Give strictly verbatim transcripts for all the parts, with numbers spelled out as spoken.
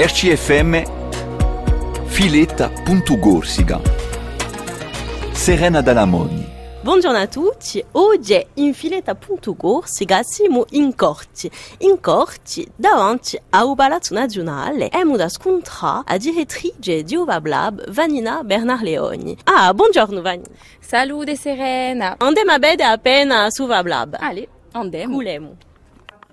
R C F M, Filetta.gorsiga. Serena Dalamoni. Buongiorno a tutti, oggi in Filetta.gorsiga siamo in corte, in corte davanti ao Palazzo Nazionale. Siamo da scontrare a direttrice di Uvablab, Vanina Bernard Leoni. Ah, buongiorno Vanina. Salute Serena. Andiamo a vedere appena su Fablab. Allez, andiamo. Culemo.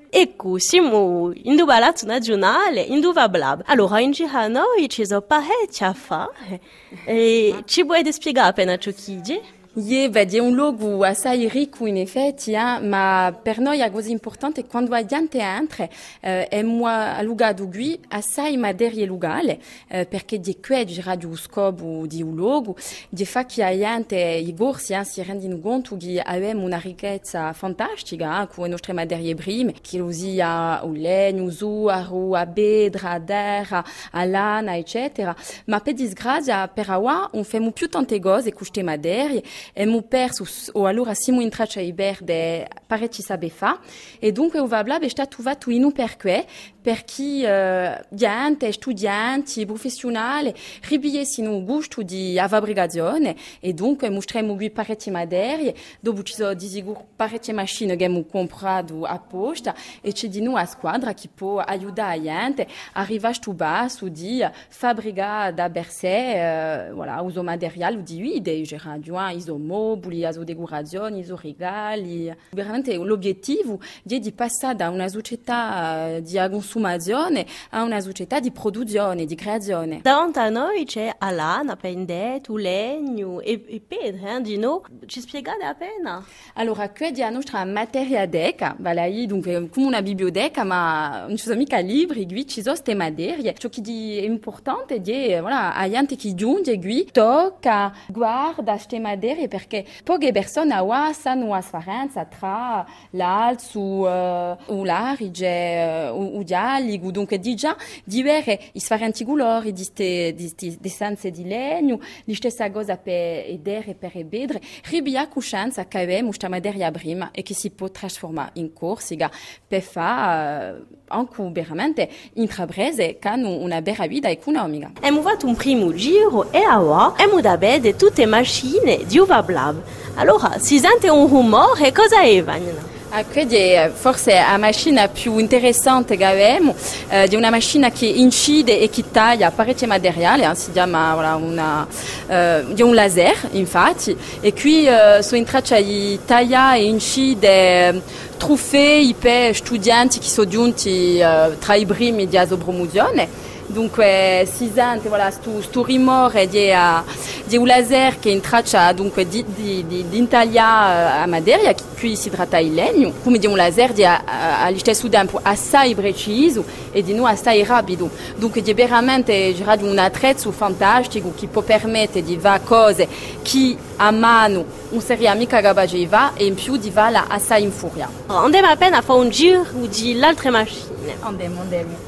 Ecco, siamo in Palazzo Nazionale, in Uvablab. Allora, in giro a noi ci sono parecchi a fare. E ci vuoi spiegare appena ciò che dici? Ie vedi un luogo assai ricco in effetti, eh? Ma per noi la cosa importante è quando la gente entra eh, è un luogo qui assai materiale, eh, perché di qui gira di scopo di un luogo, di fa che la gente, i corsi eh, si rendono conto che abbiamo una ricchezza fantastica eh, con le nostre materie prime, che lo sia il legno, il zucchero, la pedra, la terra, la lana, eccetera. Ma per disgrazia, per ora, non facciamo più tante cose con queste materie, e mon père ou alors siamo in traccia verde parecchi sabe fa e dunque Uvablab è stato trovato in un perché per chi eh, gente, studenti, professionali ribiessino un gusto di fabbricazione e dunque mostriamo qui parecchie materie dopo ci sono di sicuro parecchie macchine che abbiamo comprato apposta e c'è di noi a squadra che può aiutare la gente arriva a sto basso di fabbrica da per sé eh, voilà, uso materiale di idee geradiuan iso mobili, iso decorazioni, iso regali. Veramente l'obiettivo è di passare da una società di consumazione a una società di produzione, di creazione. Davanti a noi c'è lana, pendetto, legno e, e pedre, eh, di noi. Ci spiegate appena? Allora, qui è la nostra materiateca, vale dunque come una biblioteca, ma non ci sono mica libri, qui ci sono queste materie. Ciò che è importante è che voilà, la gente che giunge qui tocca, guarda queste materie, perché poche persone sanno la differenza tra l'alto o l'arige o dialogo, dunque già di avere i differenti colori di essenze di legno, la stessa cosa per edere e per ebedre, ribbia coscienza che abbiamo questa materia prima e che si può trasformare in Corsica per fare anche veramente intraprese che hanno una vera vita economica. Abbiamo fatto un primo giro e ora abbiamo da vedere tutte le macchine di Uvablab. Allora, si sente un rumore, cosa è, Vanina? Ah, è forse la macchina più interessante che abbiamo, eh, di una macchina che incide e che taglia parecchie materiali, eh, si chiama voilà, una, eh, di un laser infatti, e qui eh, sono in traccia di taglia e incide trofei per studenti che sono giunti eh, tra i primi di asopromozione. Dunque si sente voilà, questo rumore di, uh, di un laser che è in traccia dunque, di, di, di, di intaglia uh, a materia, qui si tratta il legno, come di un laser di, uh, allo stesso tempo assai preciso e di noi assai rapido. Dunque è veramente un attrezzo fantastico che può permettere di fare cose che a mano non sarebbe mica capace di fare e in più di farla assai in furia. Andiamo appena a fare un giro di altre macchine. Andiamo, andiamo.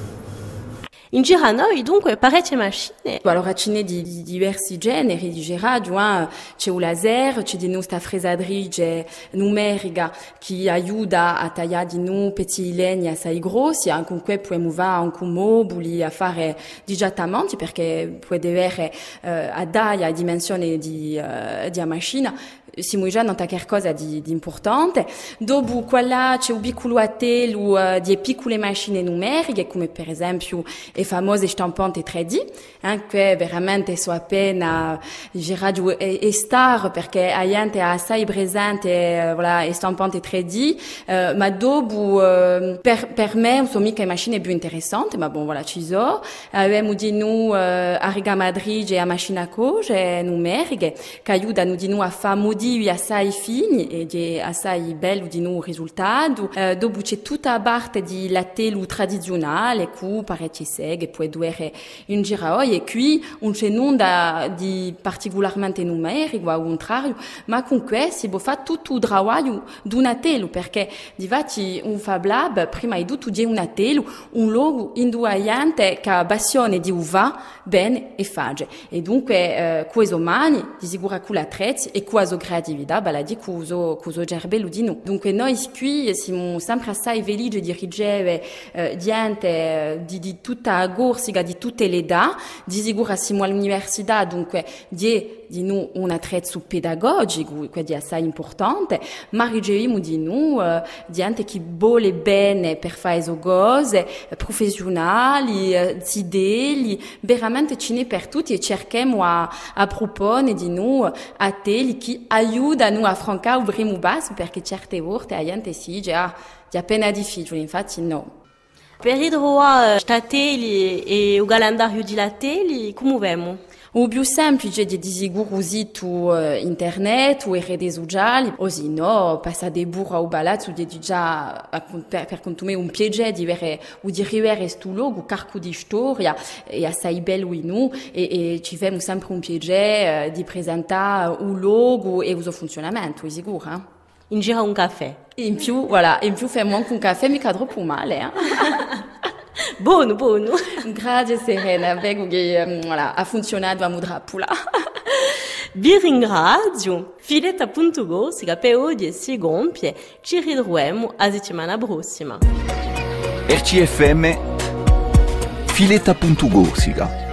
In giro a noi, dunque, parecchie macchine. Allora, ce ne di, di diversi generi di giraggio, eh? C'è un laser, c'è di noi questa fresatrice numerica che aiuta a tagliare di noi piccoli legni assai grossi, eh? Con cui possiamo fare anche mobili, a fare digiattamenti, perché puoi avere eh, a dare la dimensione di eh, di macchina. Siamo già in qualcosa di, di importante. Dopo quella c'è un piccolo attello uh, di piccole macchine numeriche, come per esempio le famose stampanti tre D, eh, che veramente sono appena girate e, e star, perché la gente è assai presente, uh, voilà, le stampanti tre D, uh, ma dopo uh, per, per me non sono mica le macchine più interessanti, ma bon, voilà, ci sono. Abbiamo di noi uh, a riga Madrid e a macchina coge numeriche, che aiutano di noi a fare di assai fini e assai bello di noi risultato. Eh, dopo c'è tutta la parte di lattelo tradizionale con parecchie seghe, puoi avere un giraoi e qui non c'è nulla di particolarmente numerico, al contrario, ma con questo si può fare tutto il lavoro di un attello, perché di fatti un Fablab prima di tutto è un attello, un luogo in cui la gente che ha passione di uva bene e fage. E dunque eh, quei domani di sicuro con l'attrezzo e quasi creatività, baladi che uso, che uso già belludino. Dunque noi qui siamo sempre assai felici di ricevere eh, gente di, di tutta Corsica, di tutte le età, di sicuro siamo all'università, dunque di, di noi un attrezzo pedagogico, quindi assai importante, ma riceviamo di noi eh, gente che vuole bene per fare le cose, professionali, eh, fedeli, veramente ce n'è per tutti e cerchiamo a, a proporre di noi a te che aiutano a affrontare il primo passo, perché certe volte la gente si dice ah, è appena difficile, infatti no. Per i droit statali e il calendario di lateli, come vediamo? O più semplice di sicuro usare tu internet o reti sociali, o se no passare di burro a balazzo di già per, per consumare un piacere di vedere o di rivedere questo luogo carco di storia e assai bello in noi e, e ci facciamo sempre un piacere di presentare il luogo e il suo funzionamento, è sicuro? Eh? In giro un caffè. In più, voilà, in più facciamo anche un caffè, mica troppo male. Eh? Buono, buono. Grazie Serena, vedo che um, voilà, ha funzionato a Mudrapula. Vi ringrazio. Filetta punto gorsiga per oggi si gonfie. Ci ritroviamo a settimana prossima. R C F M Filetta punto gorsiga